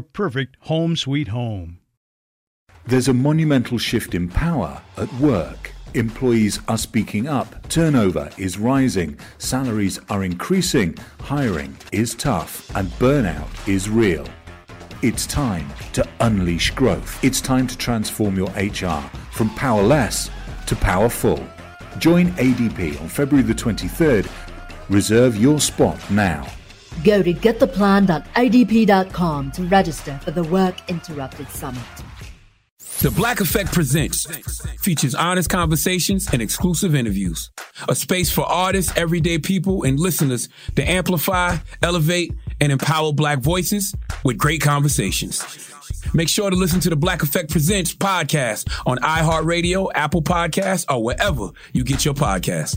perfect home sweet home. There's a monumental shift in power at work. Employees are speaking up, turnover is rising, salaries are increasing, hiring is tough, and burnout is real. It's time to unleash growth. It's time to transform your HR from powerless to powerful. Join ADP on February the 23rd. Reserve your spot now. Go to gettheplan.adp.com to register for the Work Interrupted Summit. The Black Effect Presents features honest conversations and exclusive interviews. A space for artists, everyday people, and listeners to amplify, elevate, and empower Black voices with great conversations. Make sure to listen to the Black Effect Presents podcast on iHeartRadio, Apple Podcasts, or wherever you get your podcasts.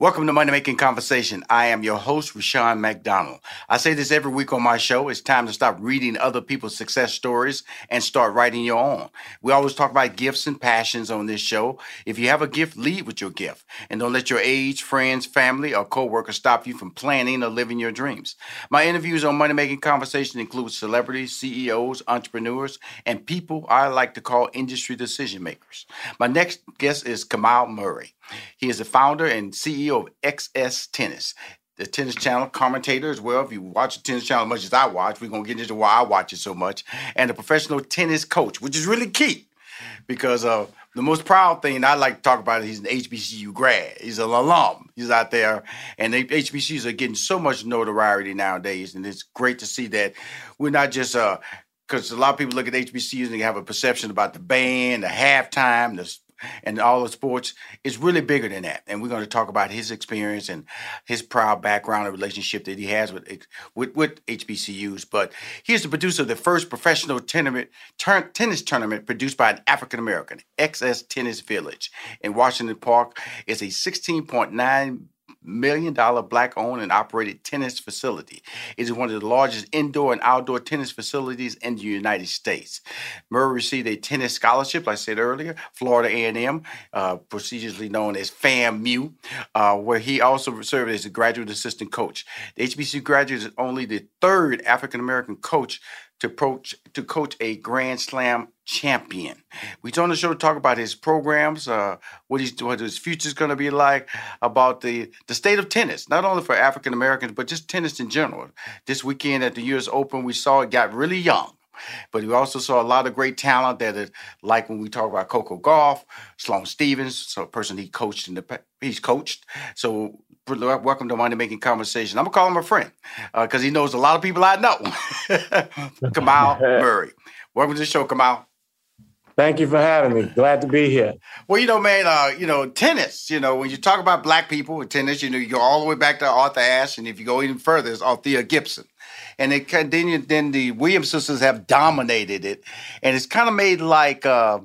Welcome to Money Making Conversation. I am your host, Rashawn McDonald. I say this every week on my show. It's time to stop reading other people's success stories and start writing your own. We always talk about gifts and passions on this show. If you have a gift, lead with your gift. And don't let your age, friends, family, or coworkers stop you from planning or living your dreams. My interviews on Money Making Conversation include celebrities, CEOs, entrepreneurs, and people I like to call industry decision makers. My next guest is Kamau Murray. He is the founder and CEO of XS Tennis, the Tennis Channel commentator as well. If you watch the Tennis Channel as much as I watch, we're going to get into why I watch it so much. And a professional tennis coach, which is really key because the most proud thing I like to talk about is he's an HBCU grad. He's an alum. He's out there. And the HBCUs are getting so much notoriety nowadays. And it's great to see that we're not just because a lot of people look at HBCUs and they have a perception about the band, the halftime, and all of sports is really bigger than that. And we're going to talk about his experience and his proud background and relationship that he has with HBCUs. But he is the producer of the first professional tennis tournament produced by an African-American, XS Tennis Village in Washington Park. It's a $16.9 million Black-owned and operated tennis facility. It is one of the largest indoor and outdoor tennis facilities in the United States. Murray received a tennis scholarship, like I said earlier, Florida A&M, procedurally known as FAMU, where he also served as a graduate assistant coach. The HBCU graduate is only the third African-American coach to coach a Grand Slam champion. We're on the show to talk about his programs, what his future is going to be like, about the state of tennis, not only for African Americans, but just tennis in general. This weekend at the U.S. Open, we saw it got really young. But we also saw a lot of great talent that is, like when we talk about Coco Gauff, Sloane Stephens, so a person he coached in the he's coached. So welcome to Money Making Conversation. I'm going to call him a friend because he knows a lot of people I know. Kamau Murray. Welcome to the show, Kamau. Thank you for having me. Glad to be here. Well, you know, man, tennis, when you talk about black people in tennis, you go all the way back to Arthur Ashe, and if you go even further, it's Althea Gibson. And it continued, then the Williams sisters have dominated it. And it's kind of made like the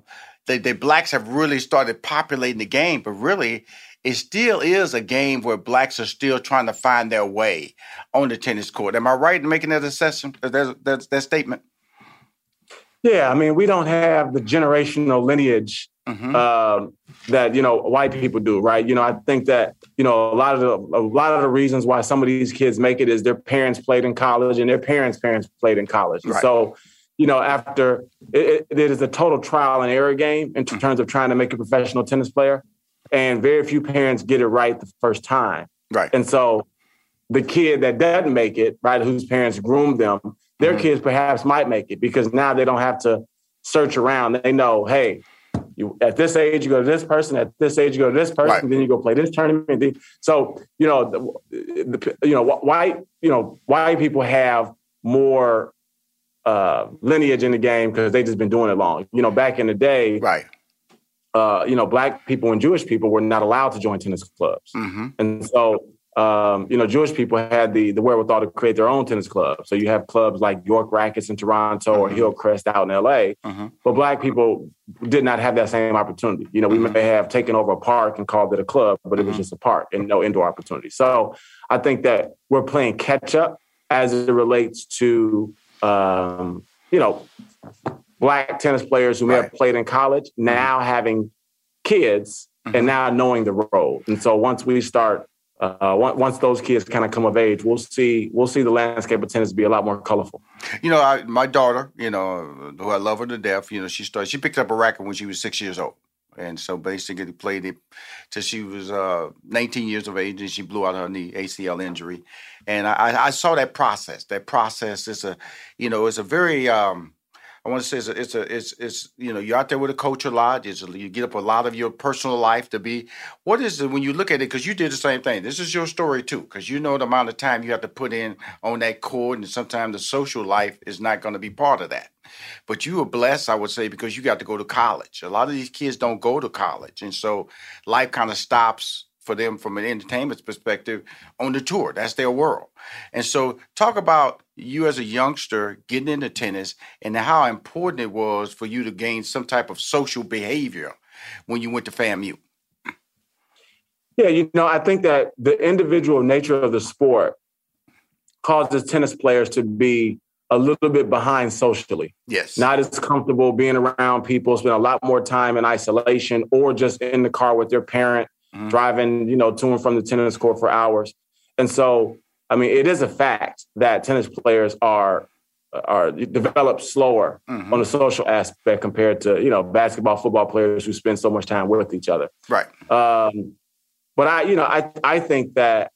blacks have really started populating the game, but really, it still is a game where blacks are still trying to find their way on the tennis court. Am I right in making that assessment, that statement? Yeah, I mean, we don't have the generational lineage that white people do, right? I think that a lot of the reasons why some of these kids make it is their parents played in college and their parents' played in college. Right. So, after it is a total trial and error game in terms of trying to make a professional tennis player, and very few parents get it right the first time. Right, and so the kid that doesn't make it, right, whose parents groomed them. Their kids perhaps might make it because now they don't have to search around. They know, hey, at this age, you go to this person. At this age, you go to this person. Right. Then you go play this tournament. So, white people have more lineage in the game because they just been doing it long. Back in the day, right. Black people and Jewish people were not allowed to join tennis clubs. Mm-hmm. And so, Jewish people had the wherewithal to create their own tennis club. So you have clubs like York Rackets in Toronto or Hillcrest out in L.A., but black people did not have that same opportunity. We may have taken over a park and called it a club, but it was just a park and no indoor opportunity. So I think that we're playing catch up as it relates to, black tennis players who may have played in college now having kids and now knowing the road. And so once we start once those kids kind of come of age, we'll see the landscape of tennis be a lot more colorful. My daughter, who I love her to death, she picked up a racket when she was 6 years old. And so basically played it till she was 19 years of age, and she blew out her knee, ACL injury. And I saw that process. That process is a very I want to say it's you're out there with a coach a lot. You get up a lot of your personal life to be. What is it when you look at it? Because you did the same thing. This is your story too. Because the amount of time you have to put in on that court, and sometimes the social life is not going to be part of that. But you were blessed, I would say, because you got to go to college. A lot of these kids don't go to college, and so life kind of stops for them from an entertainment perspective on the tour. That's their world. And so talk about you as a youngster getting into tennis and how important it was for you to gain some type of social behavior when you went to FAMU. Yeah, I think that the individual nature of the sport causes tennis players to be a little bit behind socially. Yes. Not as comfortable being around people, spend a lot more time in isolation or just in the car with their parent. Mm-hmm. Driving, to and from the tennis court for hours. And so, I mean, it is a fact that tennis players are developed slower on the social aspect compared to, basketball, football players who spend so much time with each other. Right. But I think that,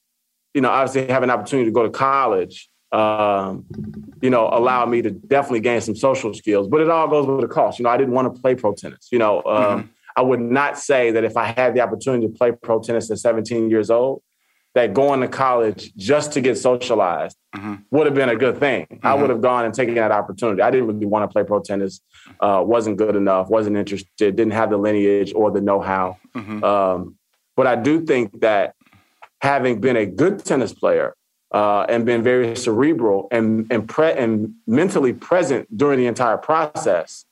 obviously having an opportunity to go to college, allowed me to definitely gain some social skills, but it all goes with a cost. I didn't want to play pro tennis, I would not say that if I had the opportunity to play pro tennis at 17 years old, that going to college just to get socialized would have been a good thing. I would have gone and taken that opportunity. I didn't really want to play pro tennis, wasn't good enough, wasn't interested, didn't have the lineage or the know-how. But I do think that having been a good tennis player and been very cerebral and mentally present during the entire process,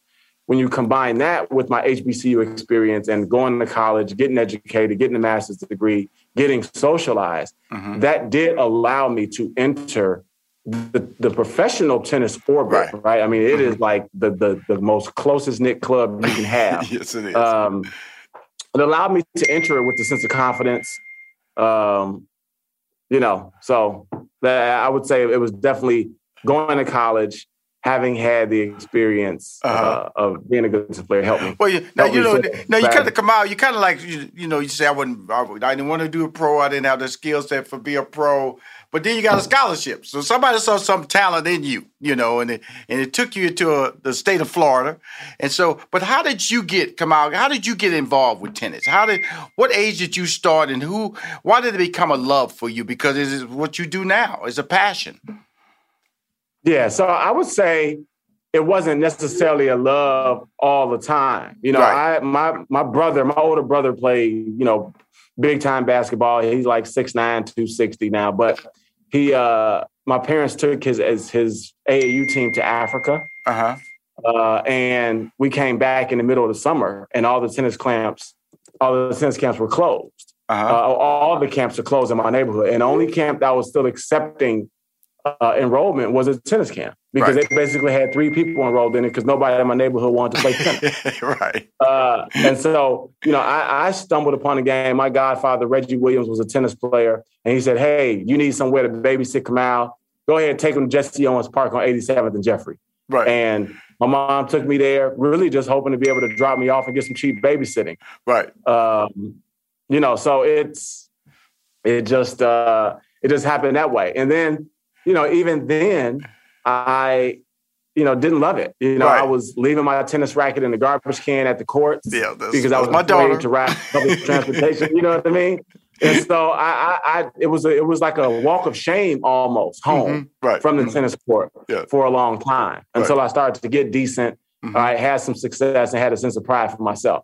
when you combine that with my HBCU experience and going to college, getting educated, getting a master's degree, getting socialized, that did allow me to enter the professional tennis orbit, right? I mean, it is like the most closest knit club you can have. Yes, it is. It allowed me to enter it with a sense of confidence, so that I would say it was definitely going to college, having had the experience of being a good player, helped me. Well, you kind of come out. You kind of like, you say, I didn't want to do a pro. I didn't have the skill set for be a pro. But then you got a scholarship. So somebody saw some talent in you, you know, and it took you to the state of Florida. And so, but how did you get, Kamau, how did you get involved with tennis? What age did you start, and why did it become a love for you? Because it is what you do now. It's a passion. Yeah, so I would say it wasn't necessarily a love all the time. You know, right. My older brother played, you know, big time basketball. He's like 6'9", 260 now. But my parents took his AAU team to Africa. Uh-huh. And we came back in the middle of the summer, and all the tennis camps were closed. Uh-huh. All the camps were closed in my neighborhood. And the only camp that was still accepting enrollment was a tennis camp, because They basically had 3 people enrolled in it because nobody in my neighborhood wanted to play tennis. Right. And so, you know, I stumbled upon the game. My godfather, Reggie Williams, was a tennis player. And he said, hey, you need somewhere to babysit Kamau. Go ahead and take him to Jesse Owens Park on 87th and Jeffrey. Right. And my mom took me there, really just hoping to be able to drop me off and get some cheap babysitting. Right. You know, so it just happened that way. And then, you know, even then, I, you know, didn't love it. You know, right. I was leaving my tennis racket in the garbage can at the courts because I was my daughter to ride public transportation. You know what I mean? And so it was like a walk of shame almost home from the tennis court for a long time until I started to get decent. I had some success and had a sense of pride for myself.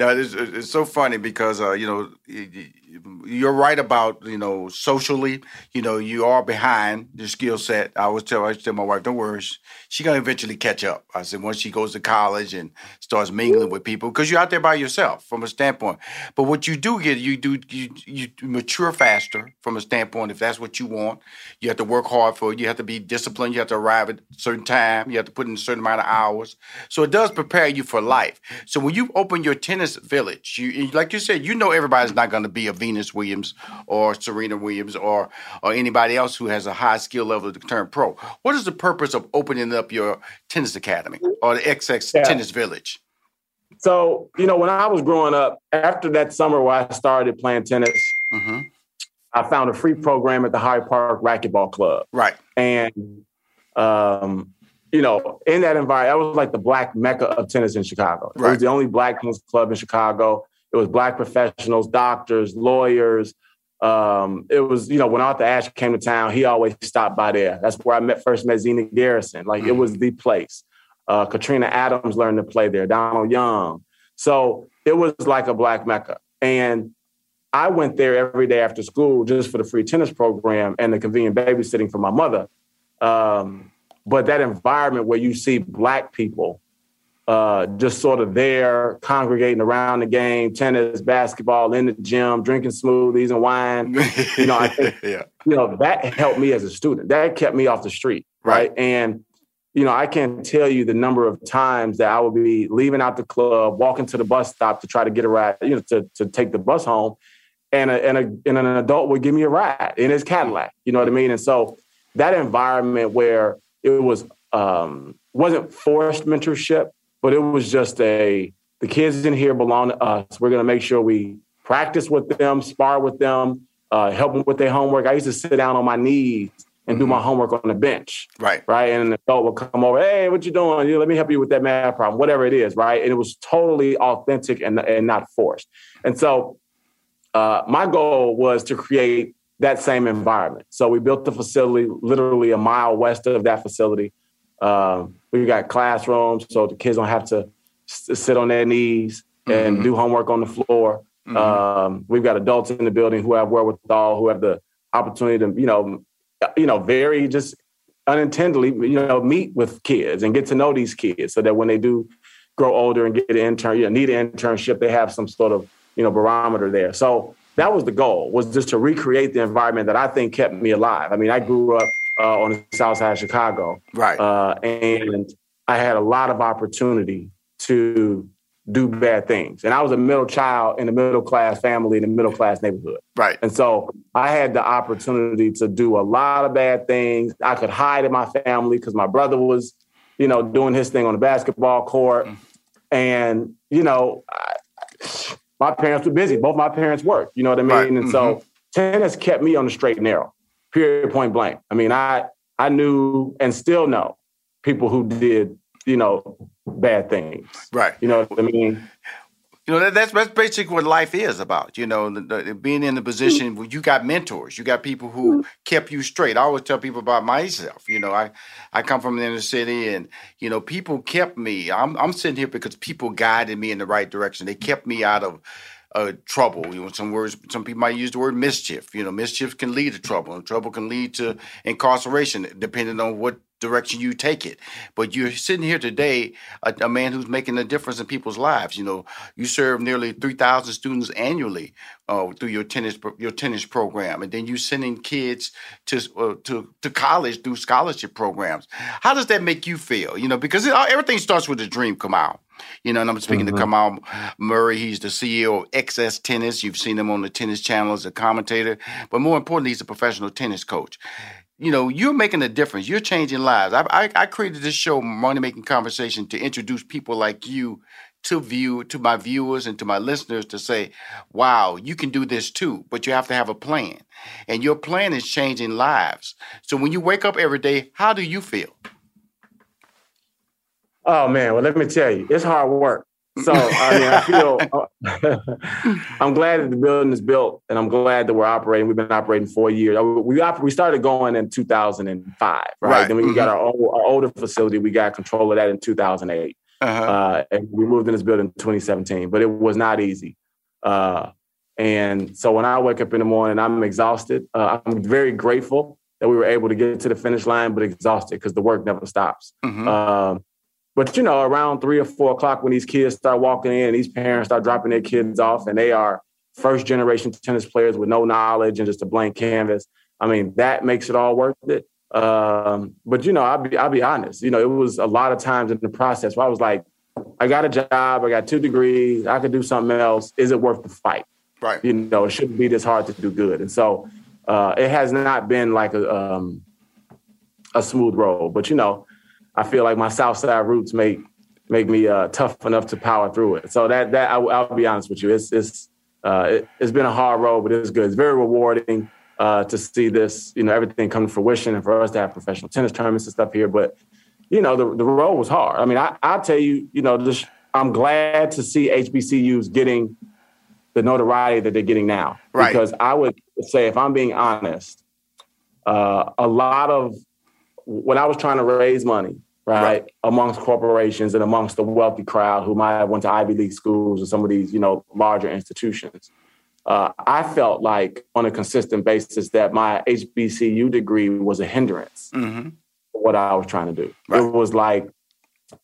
Now, it's so funny because, you know, you're right about, you know, socially, you know, you are behind your skill set. I always tell my wife, don't worry, she's going to eventually catch up. I said, once she goes to college and starts mingling with people, because you're out there by yourself from a standpoint. But what you do get, you mature faster from a standpoint. If that's what you want, you have to work hard for it. You have to be disciplined. You have to arrive at a certain time. You have to put in a certain amount of hours. So it does prepare you for life. So when you open your tennis village, like you said, you know, everybody's not going to be a Venus Williams or Serena Williams or anybody else who has a high skill level to turn pro. What is the purpose of opening up your tennis academy or the XX Tennis Village? So, you know, when I was growing up, after that summer where I started playing tennis, I found a free program at the Hyde Park Racquetball Club. Right. And, you know, in that environment, that was like the black mecca of tennis in Chicago. Right. It was the only black tennis club in Chicago. It was black professionals, doctors, lawyers. It was, you know, when Arthur Ashe came to town, he always stopped by there. That's where I first met Zena Garrison. Like, it was the place. Katrina Adams learned to play there, Donald Young. So it was like a black mecca. And I went there every day after school just for the free tennis program and the convenient babysitting for my mother. But that environment where you see Black people just sort of there congregating around the game, tennis, basketball, in the gym, drinking smoothies and wine. You know, I think, you know, that helped me as a student. That kept me off the street. Right. And, you know, I can't tell you the number of times that I would be leaving out the club, walking to the bus stop to try to get a ride, you know, to take the bus home. And an adult would give me a ride in his Cadillac. You know what I mean? And so that environment where it was wasn't forced mentorship, but it was just the kids in here belong to us. We're going to make sure we practice with them, spar with them, help them with their homework. I used to sit down on my knees and do my homework on the bench. Right. Right. And an adult would come over, hey, what you doing? You know, let me help you with that math problem, whatever it is. Right. And it was totally authentic and not forced. And so my goal was to create that same environment. So we built the facility literally a mile west of that facility. We've got classrooms so the kids don't have to sit on their knees and do homework on the floor. We've got adults in the building who have wherewithal, who have the opportunity to, very just unintentionally, meet with kids and get to know these kids so that when they do grow older and get an intern, need an internship, they have some sort of barometer there. So that was the goal, was just to recreate the environment that I think kept me alive. I mean, I grew up on the South Side of Chicago. Right. And I had a lot of opportunity to do bad things. And I was a middle child in a middle-class family in a middle-class neighborhood. Right. And so I had the opportunity to do a lot of bad things. I could hide in my family because my brother was, doing his thing on the basketball court. And, my parents were busy. Both my parents worked, you know what I mean? Right. And so tennis kept me on the straight and narrow, period, point blank. I mean, I knew and still know people who did, bad things. Right. You know what I mean? That's basically what life is about, being in the position where you got mentors, you got people who kept you straight. I always tell people about myself, I come from the inner city and, people kept me. I'm sitting here because people guided me in the right direction. They kept me out of trouble. Some people might use the word mischief. Mischief can lead to trouble, and trouble can lead to incarceration, depending on what direction you take it. But you're sitting here today, a man who's making a difference in people's lives. You serve nearly 3,000 students annually through your tennis program, and then you're sending kids to college through scholarship programs. How does that make you feel? Because everything starts with a dream, Kamau. And I'm speaking to Kamau Murray. He's the CEO of XS Tennis. You've seen him on the Tennis Channel as a commentator, but more importantly, he's a professional tennis coach. You're making a difference. You're changing lives. I created this show, Money Making Conversation, to introduce people like you to my viewers and to my listeners to say, wow, you can do this too, but you have to have a plan. And your plan is changing lives. So when you wake up every day, how do you feel? Oh, man, well, let me tell you, it's hard work. So, I'm glad that the building is built, and I'm glad that we're operating. We've been operating 4 years. We started going in 2005, right? Then we got our older facility. We got control of that in 2008. And we moved in this building in 2017, but it was not easy. And so when I wake up in the morning, I'm exhausted. I'm very grateful that we were able to get to the finish line, but exhausted because the work never stops. But, around 3 or 4 o'clock when these kids start walking in, these parents start dropping their kids off, and they are first-generation tennis players with no knowledge and just a blank canvas. I mean, that makes it all worth it. But, I'll be honest. It was a lot of times in the process where I was like, I got a job, I got 2 degrees, I could do something else. Is it worth the fight? Right. It shouldn't be this hard to do good. And so it has not been like a smooth road. But, I feel like my South Side roots make me tough enough to power through it. So that I'll be honest with you, it's been a hard road, but it's good. It's very rewarding to see this, everything come to fruition, and for us to have professional tennis tournaments and stuff here. But the road was hard. I mean, I'll tell you, I'm glad to see HBCUs getting the notoriety that they're getting now, right? Because I would say, if I'm being honest, a lot of when I was trying to raise money, right, amongst corporations and amongst the wealthy crowd who might have went to Ivy League schools or some of these, larger institutions, I felt like on a consistent basis that my HBCU degree was a hindrance what I was trying to do. Right. It was like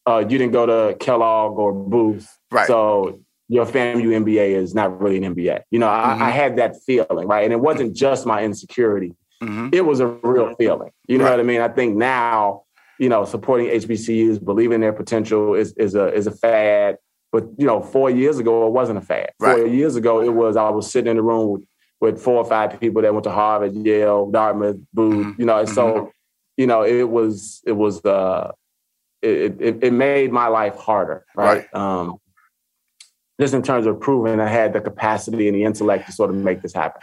you didn't go to Kellogg or Booth, right. So your FAMU MBA is not really an MBA. You know, mm-hmm. I had that feeling, right? And it wasn't just my insecurity. Mm-hmm. It was a real feeling. You know right. what I mean? I think now, you know, supporting HBCUs, believing in their potential is a fad. But, you know, 4 years ago, it wasn't a fad. Right. 4 years ago, it was, I was sitting in the room with 4 or 5 people that went to Harvard, Yale, Dartmouth, Booth, mm-hmm. you know, and so, mm-hmm. you know, it made my life harder. Right. Just in terms of proving I had the capacity and the intellect to sort of make this happen.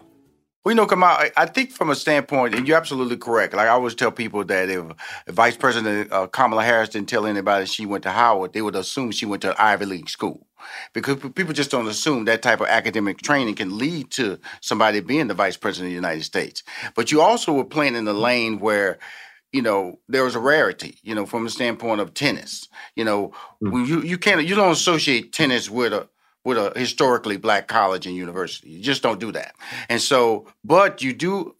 Well, you know, Kamau, I think from a standpoint, and you're absolutely correct. Like I always tell people that if Vice President Kamala Harris didn't tell anybody she went to Howard, they would assume she went to an Ivy League school. Because people just don't assume that type of academic training can lead to somebody being the Vice President of the United States. But you also were playing in the lane where, you know, there was a rarity, you know, from the standpoint of tennis. You know, mm-hmm. when you don't associate tennis with a historically black college and university. You just don't do that. And so, but you do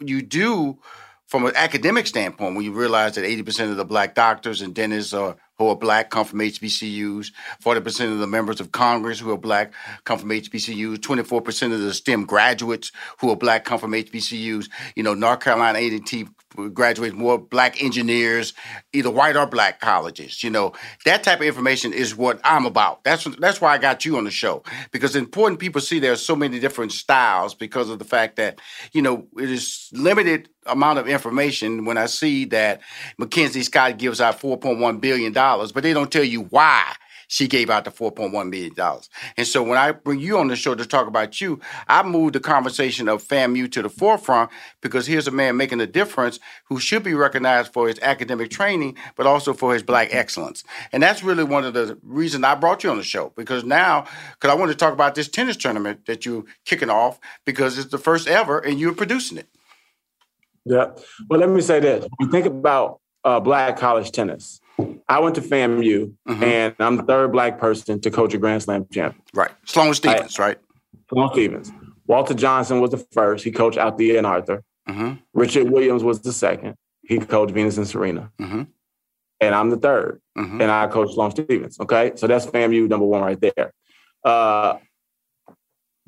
from an academic standpoint, when you realize that 80% of the black doctors and dentists who are black come from HBCUs, 40% of the members of Congress who are black come from HBCUs, 24% of the STEM graduates who are black come from HBCUs. You know, North Carolina A&T graduates more black engineers, either white or black colleges. You know, that type of information is what I'm about. That's why I got you on the show, because important people see there's so many different styles because of the fact that, you know, it is limited amount of information. When I see that McKinsey Scott gives out $4.1 billion, but they don't tell you why she gave out the $4.1 million. And so when I bring you on the show to talk about you, I moved the conversation of FAMU to the forefront because here's a man making a difference who should be recognized for his academic training, but also for his black excellence. And that's really one of the reasons I brought you on the show, because I wanted to talk about this tennis tournament that you're kicking off because it's the first ever and you're producing it. Yeah. Well, let me say this. When you think about black college tennis, I went to FAMU, mm-hmm. and I'm the third black person to coach a Grand Slam champion. Right. Sloane Stephens, right? Sloane Stephens. Walter Johnson was the first. He coached Althea and Arthur. Mm-hmm. Richard Williams was the second. He coached Venus and Serena. Mm-hmm. And I'm the third. Mm-hmm. And I coached Sloane Stephens, okay? So that's FAMU number one right there.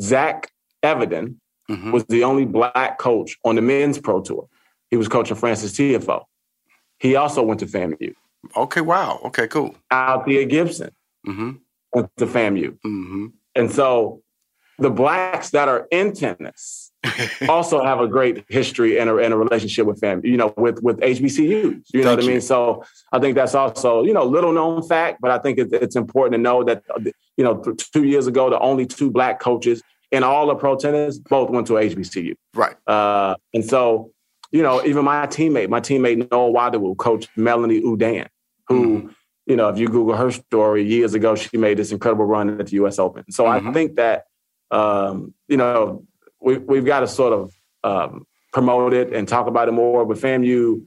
Zach Evenden mm-hmm. was the only black coach on the men's pro tour. He was coaching Francis TFO. He also went to FAMU. Okay, wow. Okay, cool. Althea Gibson mm-hmm. went to FAMU. Mm-hmm. And so the blacks that are in tennis also have a great history and a relationship with FAMU, you know, with HBCUs. You know what I mean? So I think that's also, you know, little known fact, but I think it's important to know that, you know, 2 years ago, the only two black coaches in all of pro tennis both went to HBCU. Right. And so, you know, even my teammate Noah Wadawu coached Melanie Udan, who, mm-hmm. you know, if you Google her story, years ago, she made this incredible run at the U.S. Open. So mm-hmm. I think that, you know, we've got to sort of promote it and talk about it more. But FAMU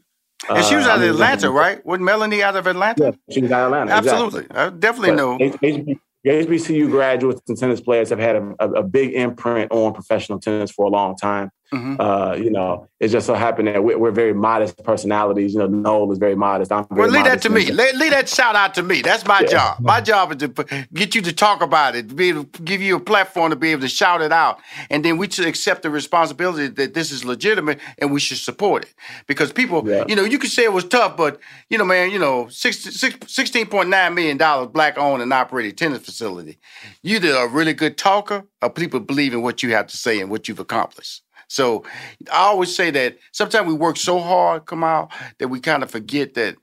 And she was out of Atlanta, right? Wasn't Melanie out of Atlanta? Yeah, she was out of Atlanta. Absolutely. Exactly. I definitely know. HBCU graduates and tennis players have had a big imprint on professional tennis for a long time. Mm-hmm. You know, it just so happened that we're very modest personalities. You know, Noel is very modest. I'm very leave modest that to me. Leave that shout out to me. That's my job. My job is to get you to talk about it, be able to give you a platform to be able to shout it out. And then we should accept the responsibility that this is legitimate and we should support it. Because people, you know, you could say it was tough, but, you know, man, you know, $16.9 million Black-owned and operated tennis facility. You're either a really good talker or people believe in what you have to say and what you've accomplished. So I always say that sometimes we work so hard, Kamau, that we kind of forget that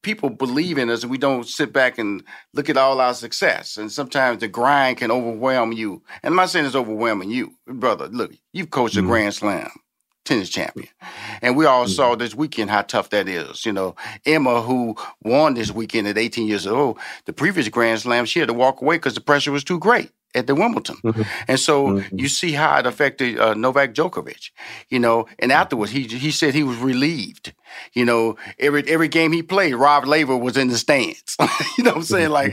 people believe in us and we don't sit back and look at all our success. And sometimes the grind can overwhelm you. And I'm not saying it's overwhelming you. Brother, look, you've coached a Grand Slam tennis champion. And we all saw this weekend how tough that is. You know, Emma, who won this weekend at 18 years old, the previous Grand Slam, she had to walk away because the pressure was too great at the Wimbledon. And so you see how it affected Novak Djokovic, you know, and afterwards he said he was relieved. You know, every game he played, Rob Laver was in the stands. You know what I'm saying? Like,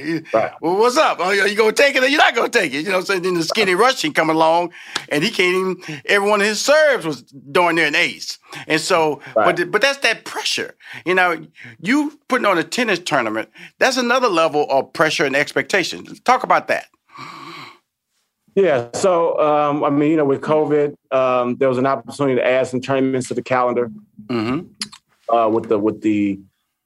well, what's up? Are you going to take it or you're not going to take it? You know what I'm saying? Then the skinny Russian come along and he can't even, every one of his serves was darn near an ace. And so, but that's that pressure. You know, you putting on a tennis tournament, that's another level of pressure and expectation. Talk about that. Yeah. So, I mean, you know, with COVID, there was an opportunity to add some tournaments to the calendar with the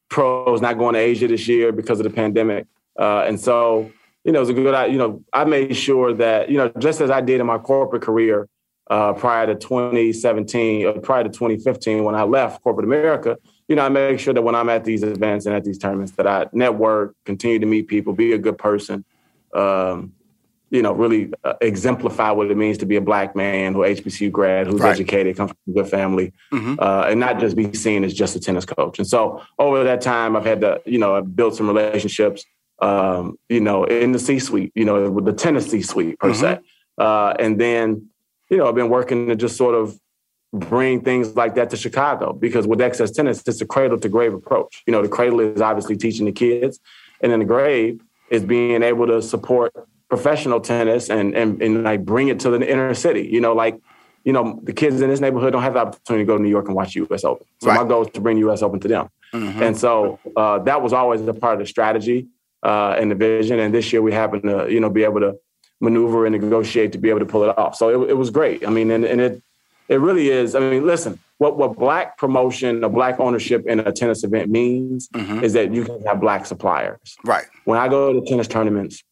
pros not going to Asia this year because of the pandemic. And so, you know, it was a good, you know, I made sure that, you know, just as I did in my corporate career prior to 2017, or prior to 2015, when I left corporate America, you know, I make sure that when I'm at these events and at these tournaments that I network, continue to meet people, be a good person, you know, really exemplify what it means to be a Black man who HBCU grad, who's educated, comes from a good family, and not just be seen as just a tennis coach. And so over that time, I've had to, you know, I've built some relationships, you know, in the C-suite, you know, with the tennis C-suite per se. And then, you know, I've been working to just sort of bring things like that to Chicago, because with XS Tennis, it's a cradle to grave approach. You know, the cradle is obviously teaching the kids, and then the grave is being able to support professional tennis and like bring it to the inner city. You know, like, you know, the kids in this neighborhood don't have the opportunity to go to New York and watch U.S. Open. So my goal is to bring U.S. Open to them. And so that was always a part of the strategy and the vision. And this year we happened to, you know, be able to maneuver and negotiate to be able to pull it off. So it was great. I mean, and it really is. I mean, listen, what Black promotion or Black ownership in a tennis event means is that you can have Black suppliers. Right. When I go to tennis tournaments,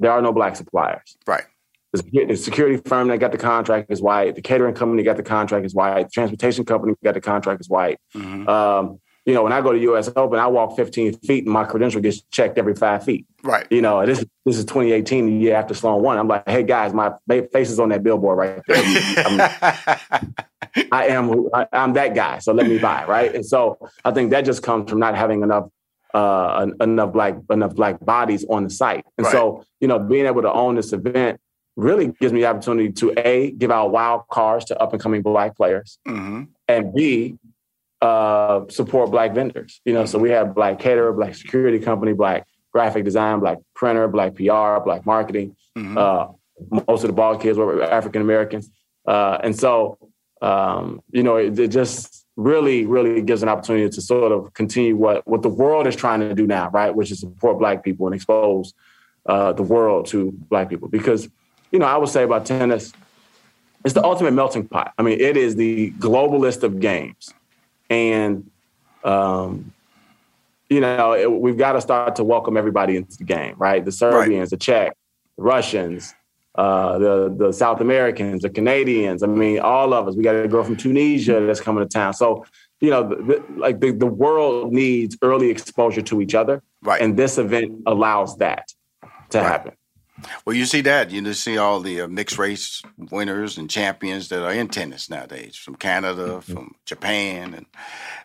there are no Black suppliers. Right. The security firm that got the contract is white. The catering company got the contract is white. The transportation company got the contract is white. You know, when I go to U.S. Open, I walk 15 feet and my credential gets checked every 5 feet. Right. You know, this is 2018, the year after Sloane won. I'm like, hey, guys, my face is on that billboard right there. I'm that guy, so let me buy, right? And so I think that just comes from not having enough black bodies on the site. And so, you know, being able to own this event really gives me the opportunity to A, give out wild cards to up and coming Black players, and B, support Black vendors. You know, so we have Black caterer, Black security company, Black graphic design, Black printer, Black PR, Black marketing. Most of the ball kids were African-Americans. And so, you know, it just really, really gives an opportunity to sort of continue what the world is trying to do now, right? Which is support Black people and expose the world to Black people. Because, you know, I would say about tennis, it's the ultimate melting pot. I mean, it is the globalist of games. And, you know, we've got to start to welcome everybody into the game, right? The Serbians, the Czech, the Russians, the South Americans, the Canadians. I mean, all of us. We got a girl from Tunisia that's coming to town. So, you know, the world needs early exposure to each other. Right. And this event allows that to happen. Well, you see that. You just see all the mixed race winners and champions that are in tennis nowadays, from Canada, from Japan.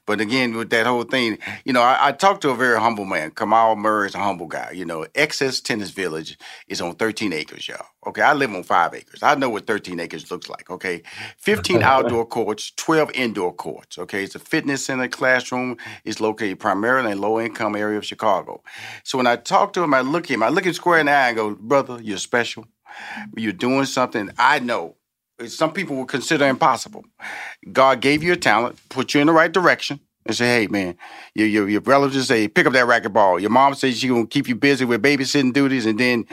But again, with that whole thing, you know, I talked to a very humble man. Kamau Murray is a humble guy. You know, XS Tennis Village is on 13 acres, y'all. Okay, I live on 5 acres. I know what 13 acres looks like, okay? 15 outdoor courts, 12 indoor courts, okay? It's a fitness center, classroom. It's located primarily in low-income area of Chicago. So when I talk to him, I look him square in the eye and go, brother, you're special. You're doing something I know some people would consider impossible. God gave you a talent, put you in the right direction, and say, hey, man, your relatives say, pick up that racquetball. Your mom says she's going to keep you busy with babysitting duties, and then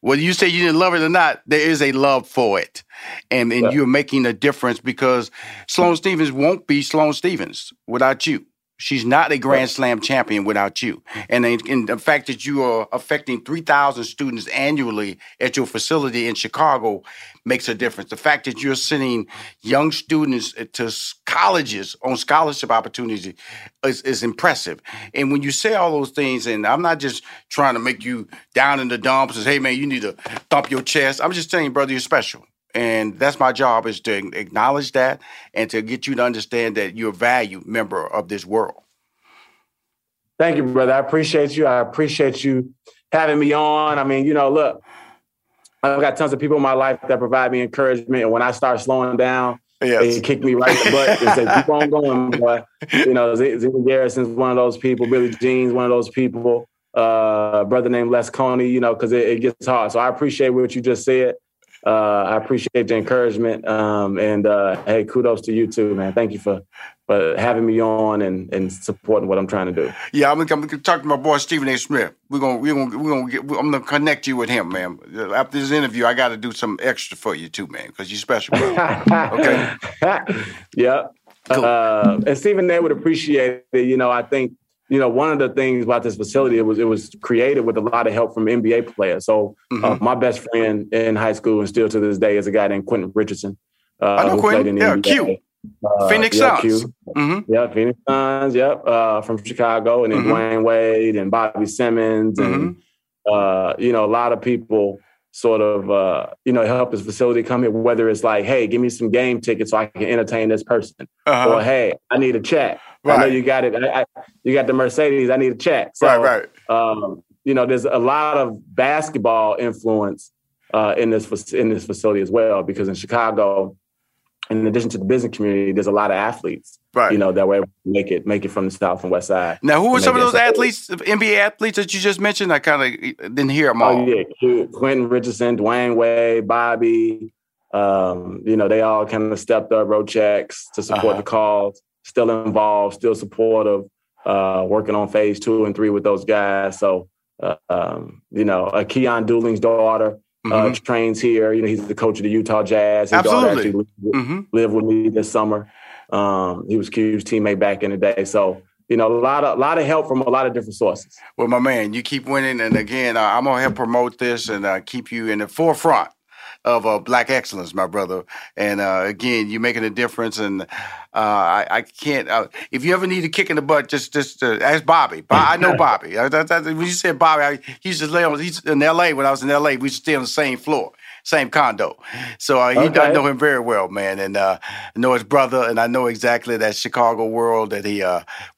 whether you say you didn't love it or not, there is a love for it. And you're making a difference because Sloane Stephens won't be Sloane Stephens without you. She's not a Grand Slam champion without you. And the fact that you are affecting 3,000 students annually at your facility in Chicago makes a difference. The fact that you're sending young students to colleges on scholarship opportunities is impressive. And when you say all those things, and I'm not just trying to make you down in the dumps and say, hey, man, you need to thump your chest. I'm just telling you, brother, you're special. And that's my job, is to acknowledge that and to get you to understand that you're a valued member of this world. Thank you, brother. I appreciate you. I appreciate you having me on. I mean, you know, look, I've got tons of people in my life that provide me encouragement. And when I start slowing down, they kick me right in the butt and say, keep on going, boy. You know, Zena Garrison's one of those people. Billy Jean's one of those people. A brother named Les Coney, you know, because it gets hard. So I appreciate what you just said. I appreciate the encouragement, and hey, kudos to you too, man. Thank you for having me on and supporting what I'm trying to do. Yeah, I'm gonna talk to my boy Stephen A. Smith. I'm gonna connect you with him, man. After this interview, I got to do some extra for you too, man, because you're special. Okay. Yep. Cool. And Stephen A. would appreciate it. You know, I think you know one of the things about this facility it was created with a lot of help from NBA players. So my best friend in high school and still to this day is a guy named Quentin Richardson. I know Quentin. Yeah, NBA. Q. Phoenix Suns. Mm-hmm. Yeah, Phoenix Suns. Yep, from Chicago, and then Dwayne Wade and Bobby Simmons, and you know a lot of people sort of you know help this facility come here. Whether it's like, hey, give me some game tickets so I can entertain this person, or hey, I need a check. Right. I know you got it. You got the Mercedes. I need a check. So, right. You know, there's a lot of basketball influence in this facility as well, because in Chicago, in addition to the business community, there's a lot of athletes. Right. You know, that were able to make it from the South and West Side. Now, who were some of those athletes, NBA athletes that you just mentioned? I kind of didn't hear them all. Oh yeah, Quentin Richardson, Dwayne Wade, Bobby. You know, they all kind of stepped up, wrote checks to support the cause. Still involved, still supportive, working on phase 2 and 3 with those guys. So, you know, Keon Dooling's daughter trains here. You know, he's the coach of the Utah Jazz. His daughter actually lived with me this summer. He was Q's teammate back in the day. So, you know, a lot of help from a lot of different sources. Well, my man, you keep winning. And again, I'm going to help promote this and keep you in the forefront of Black excellence, my brother. And again, you're making a difference. And I can't, if you ever need a kick in the butt, just ask Bobby. I know Bobby. When you said Bobby, he used to lay on, he's in L.A. When I was in L.A., we used to stay on the same floor, same condo. So he does know him very well, man. And I know his brother, and I know exactly that Chicago world that he,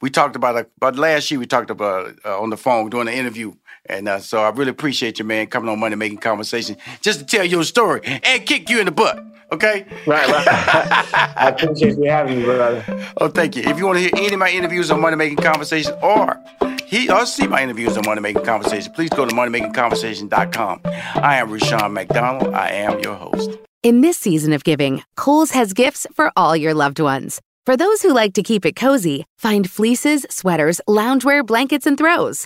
we talked about last year, we talked about on the phone during the interview. And so I really appreciate you, man, coming on Money Making Conversation just to tell your story and kick you in the butt, okay? Right. I appreciate you having me, brother. Oh, thank you. If you want to hear any of my interviews on Money Making Conversation or see my interviews on Money Making Conversation, please go to moneymakingconversation.com. I am Rashawn McDonald. I am your host. In this season of giving, Kohl's has gifts for all your loved ones. For those who like to keep it cozy, find fleeces, sweaters, loungewear, blankets, and throws.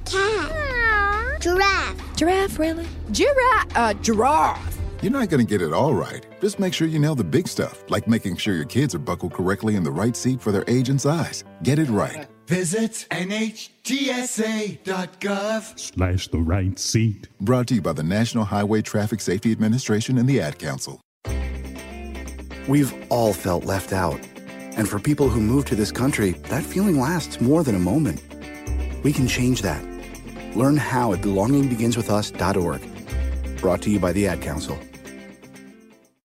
Cat. Giraffe. Giraffe, really? Giraffe. You're not going to get it all right. Just make sure you nail the big stuff, like making sure your kids are buckled correctly in the right seat for their age and size. Get it right. Visit NHTSA.gov/the right seat. Brought to you by the National Highway Traffic Safety Administration and the Ad Council. We've all felt left out. And for people who move to this country, that feeling lasts more than a moment. We can change that. Learn how at belongingbeginswithus.org. Brought to you by the Ad Council.